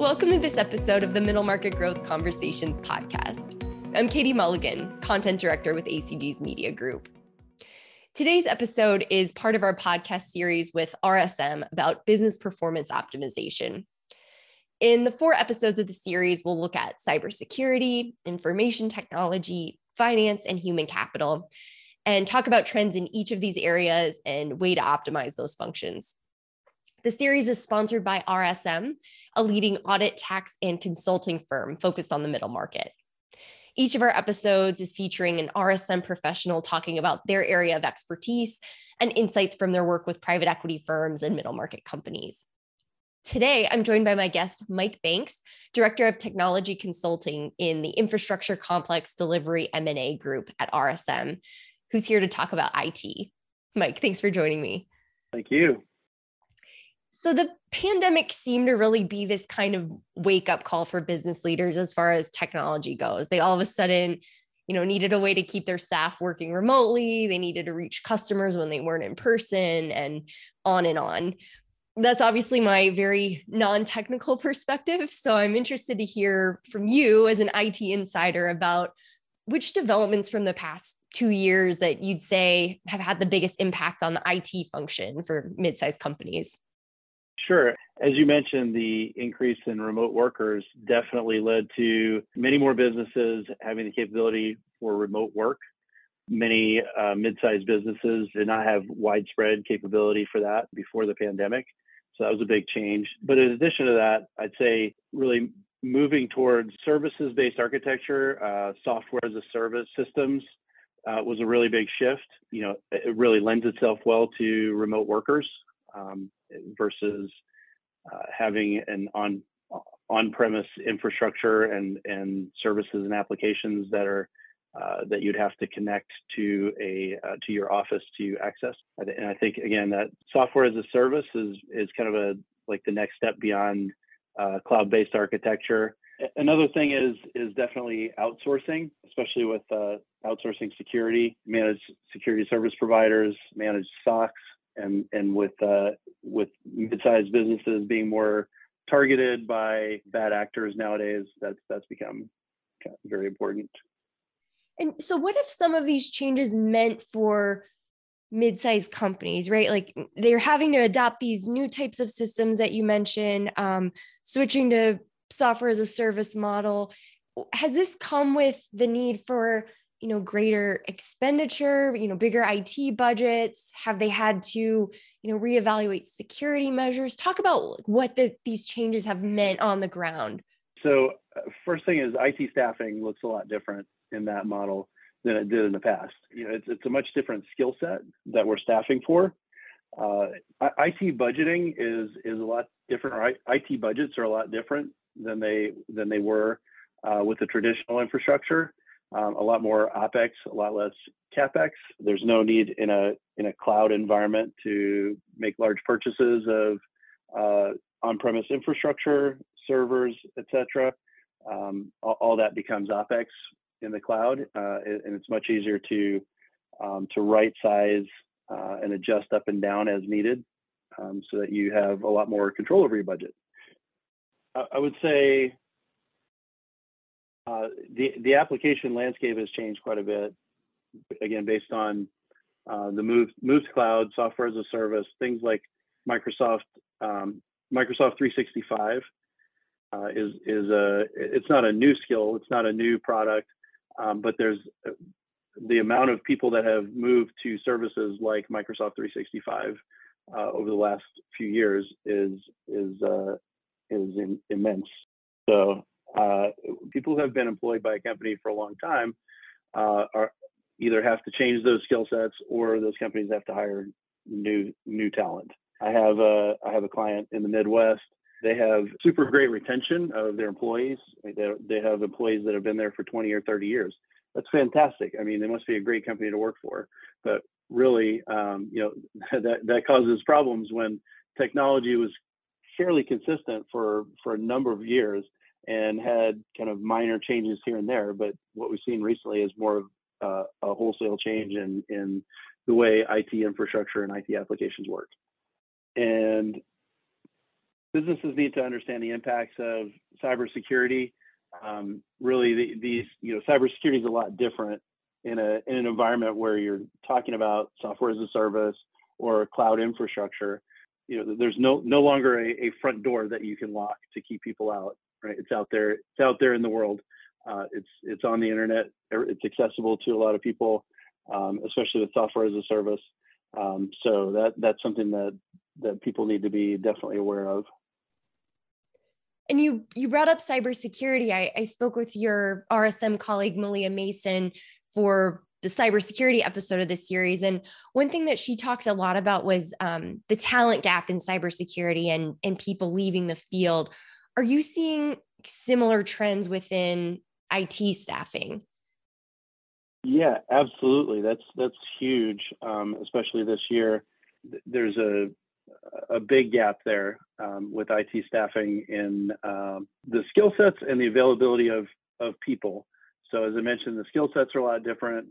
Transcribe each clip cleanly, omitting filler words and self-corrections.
Welcome to this episode of the Middle Market Growth Conversations podcast. I'm Katie Mulligan, Content Director with ACG's Media Group. Today's episode is part of our podcast series with RSM about business performance optimization. In the 4 episodes of the series, we'll look at cybersecurity, information technology, finance, and human capital, and talk about trends in each of these areas and way to optimize those functions. The series is sponsored by RSM, a leading audit, tax, and consulting firm focused on the middle market. Each of our episodes is featuring an RSM professional talking about their area of expertise and insights from their work with private equity firms and middle market companies. Today, I'm joined by my guest, Mike Banks, Director of Technology Consulting in the Infrastructure Complex Delivery M&A Group at RSM, who's here to talk about IT. Mike, thanks for joining me. Thank you. So the pandemic seemed to really be this kind of wake-up call for business leaders as far as technology goes. They all of a sudden, needed a way to keep their staff working remotely. They needed to reach customers when they weren't in person, and on and on. That's obviously my very non-technical perspective. So I'm interested to hear from you as an IT insider about which developments from the past 2 years that you'd say have had the biggest impact on the IT function for mid-sized companies. Sure. As you mentioned, the increase in remote workers definitely led to many more businesses having the capability for remote work. Many mid-sized businesses did not have widespread capability for that before the pandemic. So that was a big change. But in addition to that, I'd say really moving towards services-based architecture, software as a service systems was a really big shift. It really lends itself well to remote workers. Versus having an on-premise infrastructure and services and applications that are that you'd have to connect to to your office to access. And I think again that software as a service is kind of like the next step beyond cloud-based architecture. Another thing is definitely outsourcing, especially with outsourcing security, managed security service providers, managed SOCs. And with mid-sized businesses being more targeted by bad actors nowadays, that's become very important. And so what have some of these changes meant for mid-sized companies, right? Like they're having to adopt these new types of systems that you mentioned, switching to software as a service model. Has this come with the need for greater expenditure, bigger IT budgets? Have they had to, reevaluate security measures? Talk about what these changes have meant on the ground. So first thing is IT staffing looks a lot different in that model than it did in the past. It's a much different skill set that we're staffing for. IT budgeting is a lot different. IT budgets are a lot different than they were with the traditional infrastructure. A lot more OpEx, a lot less CapEx. There's no need in a cloud environment to make large purchases of on-premise infrastructure, servers, etc. All that becomes OpEx in the cloud, and it's much easier to right size and adjust up and down as needed, so that you have a lot more control over your budget. I would say. The application landscape has changed quite a bit, again, based on the move to cloud, software as a service, things like Microsoft 365 it's not a new skill, it's not a new product, but there's the amount of people that have moved to services like Microsoft 365 over the last few years is immense. So. People who have been employed by a company for a long time are either have to change those skill sets or those companies have to hire new talent. I have a client in the Midwest. They have super great retention of their employees. They have employees that have been there for 20 or 30 years. That's fantastic. I mean, they must be a great company to work for. But really, that causes problems when technology was fairly consistent for a number of years. And had kind of minor changes here and there, but what we've seen recently is more of a wholesale change in the way IT infrastructure and IT applications work. And businesses need to understand the impacts of cybersecurity. Really, these, cybersecurity is a lot different in an environment where you're talking about software as a service or cloud infrastructure. There's no longer a front door that you can lock to keep people out, right? It's out there. It's out there in the world. It's on the internet. It's accessible to a lot of people, especially with software as a service. So that's something that people need to be definitely aware of. And you brought up cybersecurity. I spoke with your RSM colleague, Malia Mason, for the cybersecurity episode of this series. And one thing that she talked a lot about was the talent gap in cybersecurity and people leaving the field. Are you seeing similar trends within IT staffing? Yeah, absolutely. That's huge, especially this year. There's a big gap there with IT staffing in the skill sets and the availability of people. So as I mentioned, the skill sets are a lot different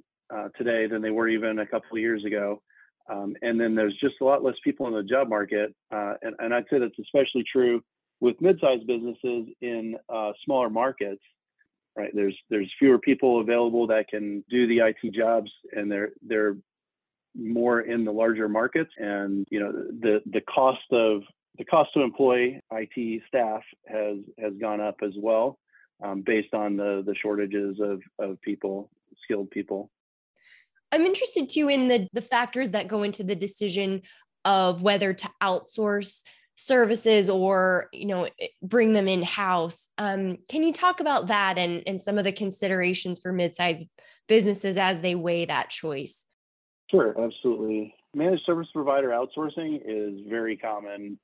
today than they were even a couple of years ago. And then there's just a lot less people in the job market. And I'd say that's especially true with mid-sized businesses in smaller markets, right? There's fewer people available that can do the IT jobs, and they're more in the larger markets. And the cost to employ IT staff has gone up as well, based on the shortages of people, skilled people. I'm interested too in the factors that go into the decision of whether to outsource services or bring them in-house. Can you talk about that and some of the considerations for mid-sized businesses as they weigh that choice? Sure, absolutely. Managed service provider outsourcing is very common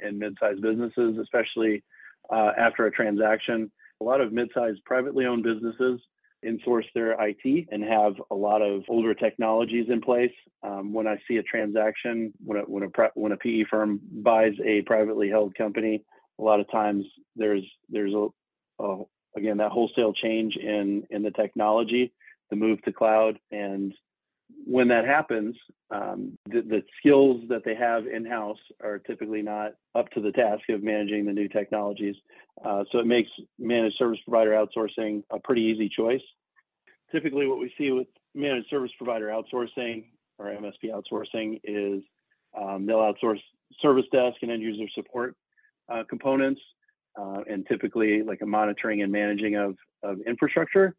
in mid-sized businesses, especially after a transaction. A lot of mid-sized privately owned businesses insource their IT and have a lot of older technologies in place. When I see a transaction, when a PE firm buys a privately held company, a lot of times there's that wholesale change in the technology, the move to cloud, and when that happens, the skills that they have in-house are typically not up to the task of managing the new technologies. So it makes managed service provider outsourcing a pretty easy choice. Typically what we see with managed service provider outsourcing or MSP outsourcing is they'll outsource service desk and end user support components, and typically like a monitoring and managing of infrastructure.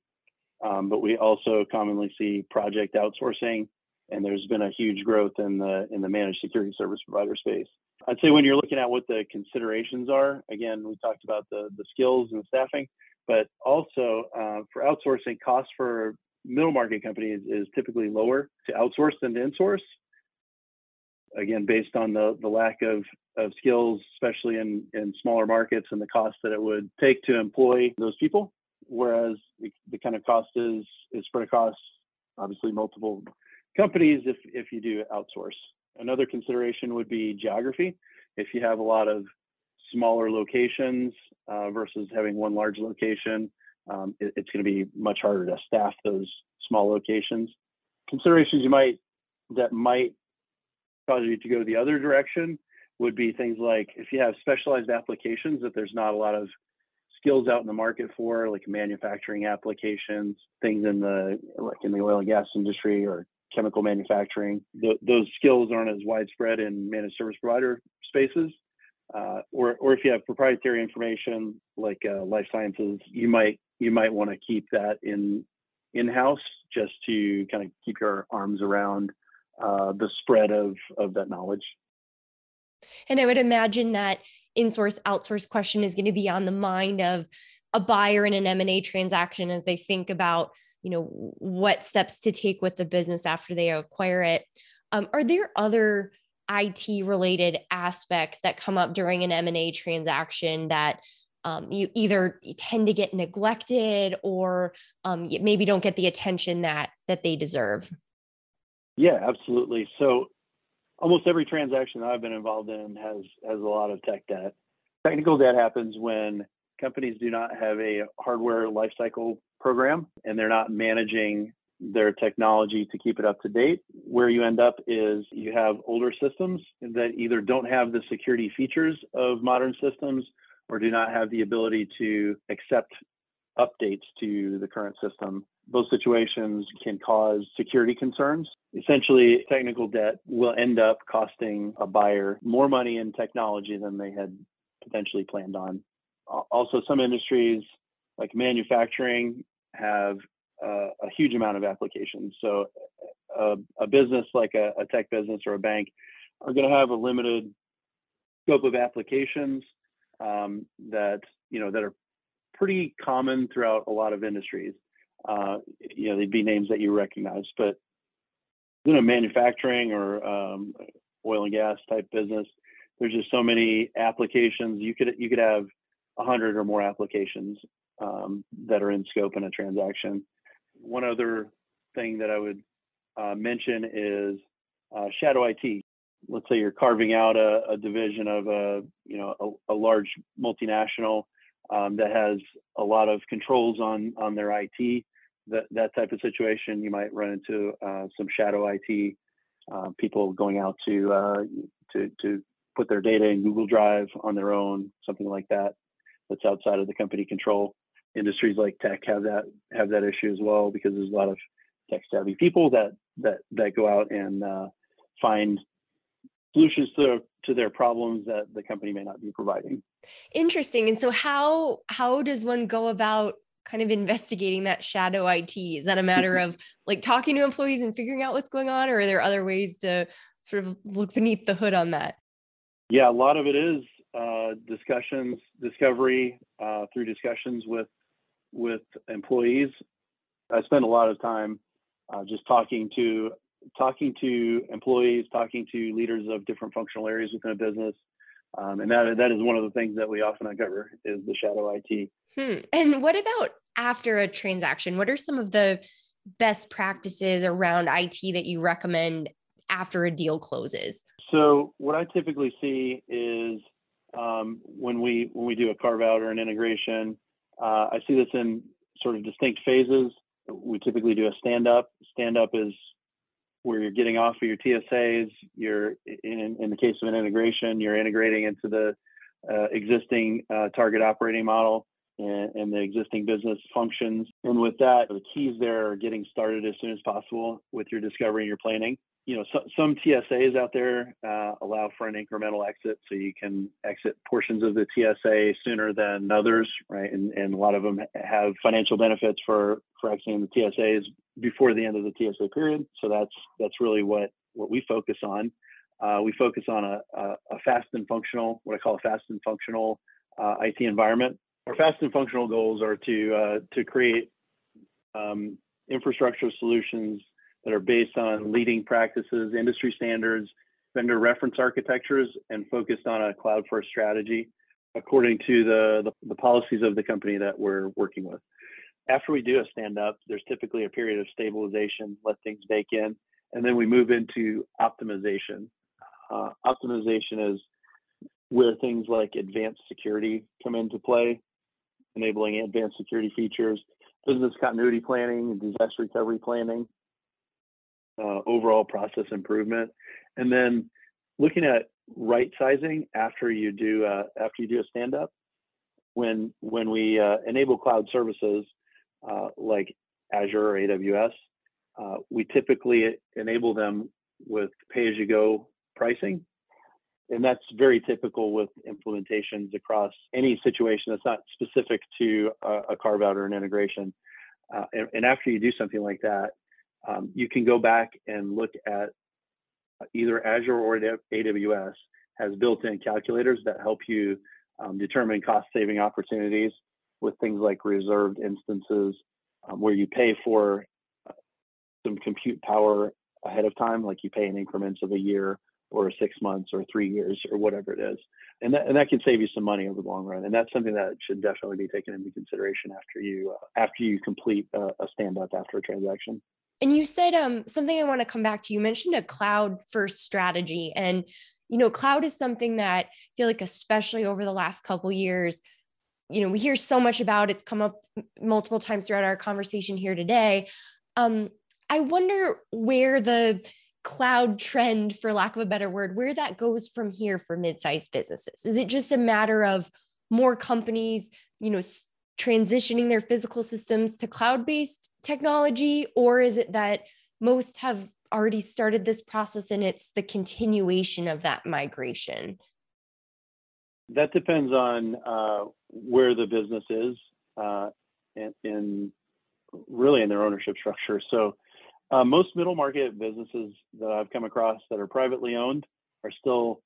But we also commonly see project outsourcing, and there's been a huge growth in the managed security service provider space. I'd say when you're looking at what the considerations are, again, we talked about the skills and the staffing, but also for outsourcing, costs for middle market companies is typically lower to outsource than to insource. Again, based on the lack of skills, especially in smaller markets, and the cost that it would take to employ those people. Whereas the kind of cost is spread across obviously multiple companies if you do outsource. Another consideration would be geography. If you have a lot of smaller locations versus having one large location, it's going to be much harder to staff those small locations. Considerations that might cause you to go the other direction would be things like if you have specialized applications that there's not a lot of skills out in the market for, like manufacturing applications, things in the oil and gas industry or chemical manufacturing. Those skills aren't as widespread in managed service provider spaces. Or if you have proprietary information like life sciences, you might want to keep that in-house just to kind of keep your arms around the spread of that knowledge. And I would imagine that insource outsource question is going to be on the mind of a buyer in an M&A transaction as they think about, what steps to take with the business after they acquire it. Are there other IT related aspects that come up during an M&A transaction that you either tend to get neglected or you maybe don't get the attention that they deserve? Yeah, absolutely. So almost every transaction that I've been involved in has a lot of tech debt. Technical debt happens when companies do not have a hardware lifecycle program, and they're not managing their technology to keep it up to date. Where you end up is you have older systems that either don't have the security features of modern systems or do not have the ability to accept updates to the current system. Those situations can cause security concerns. Essentially, technical debt will end up costing a buyer more money in technology than they had potentially planned on. Also, some industries like manufacturing have a huge amount of applications. So a business like a tech business or a bank are going to have a limited scope of applications that are pretty common throughout a lot of industries. They'd be names that you recognize, but manufacturing or oil and gas type business, there's just so many applications. You could have 100 or more applications that are in scope in a transaction. One other thing that I would mention is shadow IT. Let's say you're carving out a division of a large multinational that has a lot of controls on their IT, that type of situation, you might run into some shadow IT, people going out to put their data in Google Drive on their own, something like that, that's outside of the company control. Industries like tech have that issue as well, because there's a lot of tech savvy people that go out and find solutions to their problems that the company may not be providing. Interesting. And so how does one go about kind of investigating that shadow IT? Is that a matter of like talking to employees and figuring out what's going on, or are there other ways to sort of look beneath the hood on that? Yeah, a lot of it is discovery through discussions with employees. I spend a lot of time just talking to employees, talking to leaders of different functional areas within a business. And that is one of the things that we often uncover is the shadow IT. And what about after a transaction? What are some of the best practices around IT that you recommend after a deal closes? So what I typically see is when we do a carve out or an integration, I see this in sort of distinct phases. We typically do a stand up. Stand up is where you're getting off of your TSAs, you're in the case of an integration, you're integrating into the existing target operating model and the existing business functions. And with that, the keys there are getting started as soon as possible with your discovery and your planning. Some TSAs out there allow for an incremental exit, so you can exit portions of the TSA sooner than others, right? And a lot of them have financial benefits for exiting the TSAs before the end of the TSA period. So that's really what we focus on. We focus on a fast and functional, what I call a fast and functional IT environment. Our fast and functional goals are to create infrastructure solutions that are based on leading practices, industry standards, vendor reference architectures, and focused on a cloud-first strategy according to the policies of the company that we're working with. After we do a stand-up, there's typically a period of stabilization, let things bake in, and then we move into optimization. Optimization is where things like advanced security come into play, enabling advanced security features, business continuity planning, and disaster recovery planning, overall process improvement, and then looking at right sizing after you do a stand-up. When we enable cloud services, like Azure or AWS, we typically enable them with pay-as-you-go pricing. And that's very typical with implementations across any situation that's not specific to a carve-out or an integration. And after you do something like that, you can go back and look at either Azure or AWS has built-in calculators that help you determine cost-saving opportunities with things like reserved instances, where you pay for some compute power ahead of time, like you pay in increments of a year or 6 months or 3 years or whatever it is. And that can save you some money over the long run. And that's something that should definitely be taken into consideration after you complete a stand-up after a transaction. And you said something I want to come back to. You mentioned a cloud-first strategy, and cloud is something that I feel like, especially over the last couple of years, we hear so much about. It's come up multiple times throughout our conversation here today. I wonder where the cloud trend, for lack of a better word, where that goes from here for mid-sized businesses. Is it just a matter of more companies, you know, transitioning their physical systems to cloud-based technology, or is it that most have already started this process and it's the continuation of that migration? That depends on where the business is and really in their ownership structure. So most middle market businesses that I've come across that are privately owned are still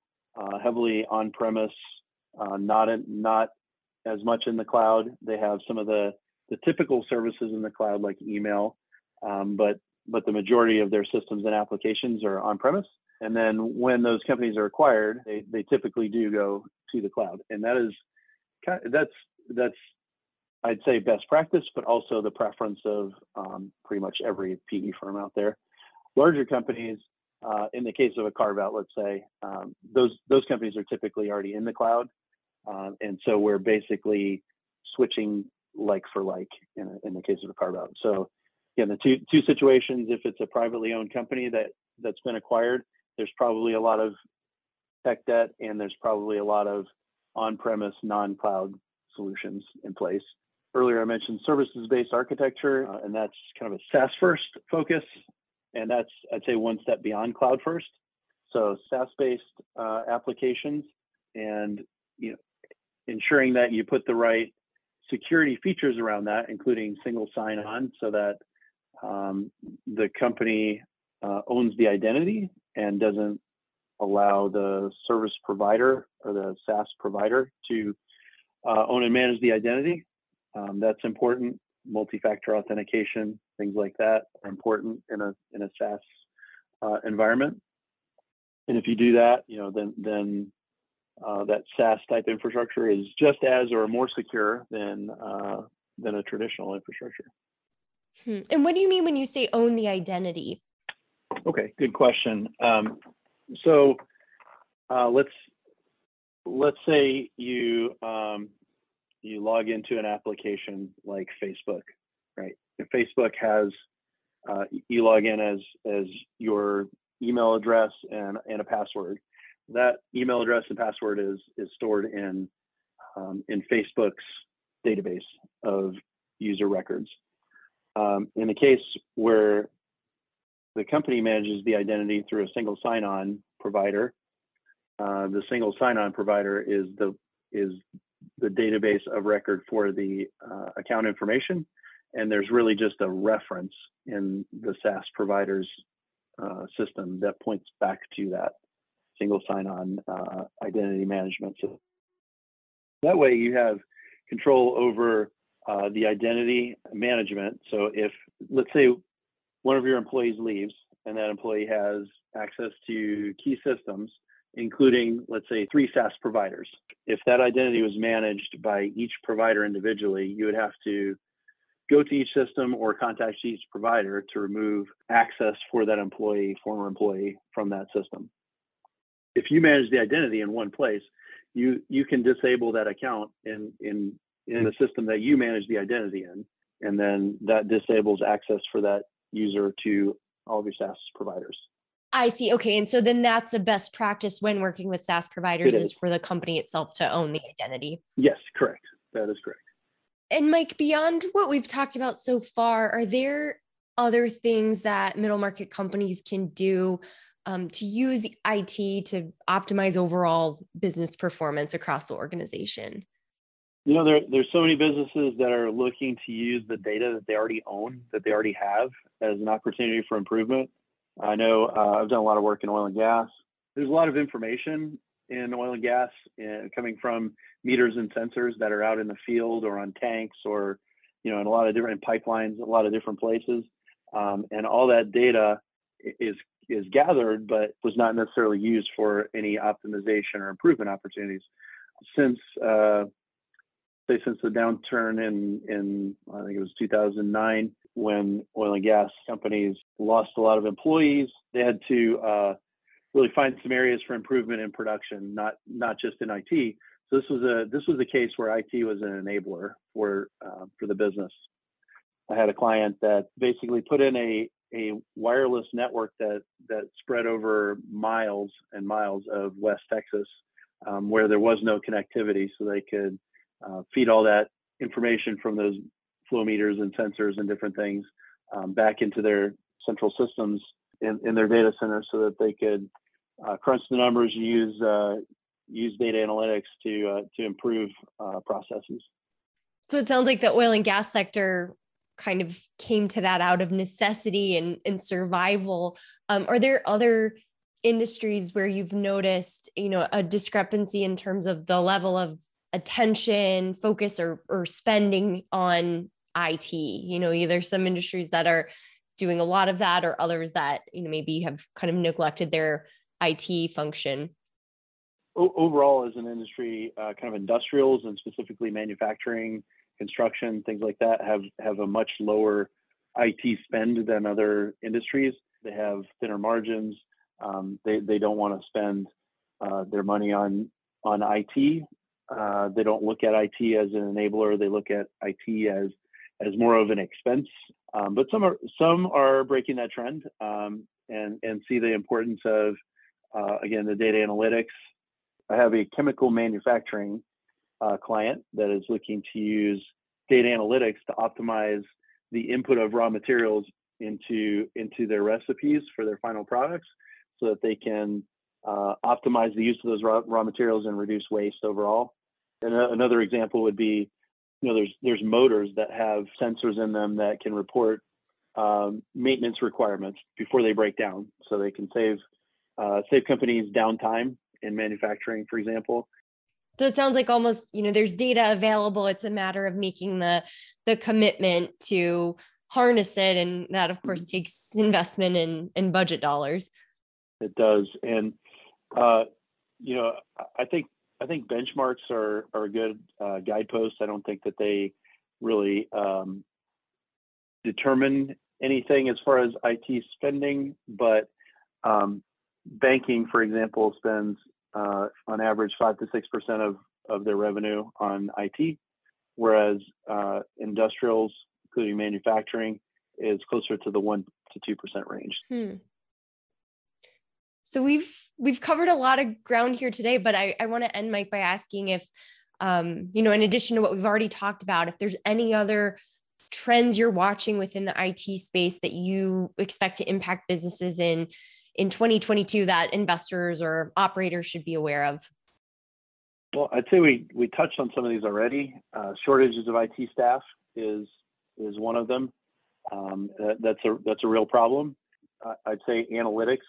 heavily on-premise, not as much in the cloud. They have some of the typical services in the cloud like email, but the majority of their systems and applications are on-premise. And then when those companies are acquired, they typically do go to the cloud. And that is that's I'd say best practice, but also the preference of pretty much every PE firm out there. Larger companies, in the case of a carve-out, let's say, those companies are typically already in the cloud. And so we're basically switching like for like in the case of a carve-out. So again, the two situations, if it's a privately owned company that's been acquired, there's probably a lot of tech debt and there's probably a lot of on-premise, non-cloud solutions in place. Earlier, I mentioned services-based architecture, and that's kind of a SaaS-first focus. And that's, I'd say, one step beyond cloud-first. So SaaS-based applications and, you know, ensuring that you put the right security features around that, including single sign-on, so that the company owns the identity and doesn't allow the service provider or the SaaS provider to own and manage the identity. That's important. Multi-factor authentication, things like that, are important in a SaaS environment. And if you do that, you know, then that SaaS type infrastructure is just as or more secure than a traditional infrastructure. And what do you mean when you say own the identity? Okay, good question. So let's say you you log into an application like Facebook, right? If Facebook has you log in as your email address and a password. That email address and password is stored in Facebook's database of user records. In the case where the company manages the identity through a single sign-on provider, the single sign-on provider is the database of record for the account information, and there's really just a reference in the SaaS provider's system that points back to that single sign-on identity management system. That way, you have control over the identity management. So if, let's say, one of your employees leaves and that employee has access to key systems, including, let's say, 3 SaaS providers. If that identity was managed by each provider individually, you would have to go to each system or contact each provider to remove access for that employee, former employee, from that system. If you manage the identity in one place, you can disable that account in the system that you manage the identity in, and then that disables access for that user to all of your SaaS providers. I see. Okay. And so then that's a best practice when working with SaaS providers is for the company itself to own the identity. Yes, correct. That is correct. And Mike, beyond what we've talked about so far, are there other things that middle market companies can do to use IT to optimize overall business performance across the organization? You know, there's so many businesses that are looking to use the data that they already own, that they already have, as an opportunity for improvement. I know I've done a lot of work in oil and gas. There's a lot of information in oil and gas coming from meters and sensors that are out in the field or on tanks or, you know, in a lot of different pipelines, a lot of different places. And all that data is gathered, but was not necessarily used for any optimization or improvement opportunities. Since the downturn in I think it was 2009, when oil and gas companies lost a lot of employees, they had to really find some areas for improvement in production, not just in IT. So this was a case where IT was an enabler for the business. I had a client that basically put in a a wireless network that spread over miles and miles of West Texas, where there was no connectivity, so they could feed all that information from those flow meters and sensors and different things back into their central systems in their data center, so that they could crunch the numbers and use data analytics to improve processes. So it sounds like the oil and gas sector kind of came to that out of necessity and survival. Are there other industries where you've noticed, a discrepancy in terms of the level of attention, focus, or spending on IT? Either some industries that are doing a lot of that, or others that maybe have kind of neglected their IT function. Overall, as an industry, kind of industrials and specifically manufacturing, construction, things like that have a much lower IT spend than other industries. They have thinner margins. They don't want to spend their money on IT. They don't look at IT as an enabler. They look at IT as more of an expense. But some are breaking that trend and see the importance of again, the data analytics. I have a chemical manufacturing client that is looking to use data analytics to optimize the input of raw materials into their recipes for their final products, so that they can optimize the use of those raw materials and reduce waste overall. And another example would be, there's motors that have sensors in them that can report maintenance requirements before they break down, so they can save companies downtime in manufacturing, for example. So it sounds like almost, there's data available. It's a matter of making the commitment to harness it. And that, of course, takes investment and budget dollars. It does. And, I think benchmarks are a good guidepost. I don't think that they really determine anything as far as IT spending, but banking, for example, spends on average 5 to 6% of their revenue on IT, whereas industrials, including manufacturing, is closer to the 1 to 2% range. So we've covered a lot of ground here today, but I want to end, Mike, by asking if in addition to what we've already talked about, if there's any other trends you're watching within the IT space that you expect to impact businesses in 2022 that investors or operators should be aware of? Well, I'd say we touched on some of these already. Shortages of IT staff is one of them. That's a real problem. I'd say analytics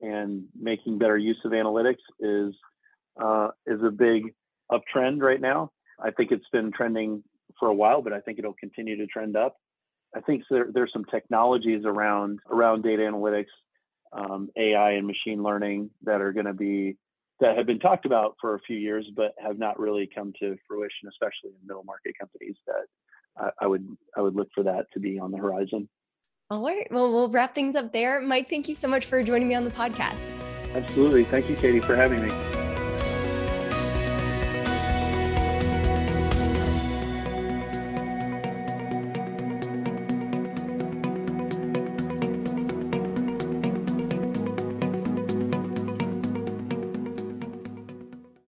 and making better use of analytics is a big uptrend right now. I think it's been trending for a while, but I think it'll continue to trend up. I think there's some technologies around data analytics, AI and machine learning that have been talked about for a few years, but have not really come to fruition, especially in middle market companies. That I would look for that to be on the horizon. All right. Well, we'll wrap things up there. Mike, thank you so much for joining me on the podcast. Absolutely. Thank you, Katie, for having me.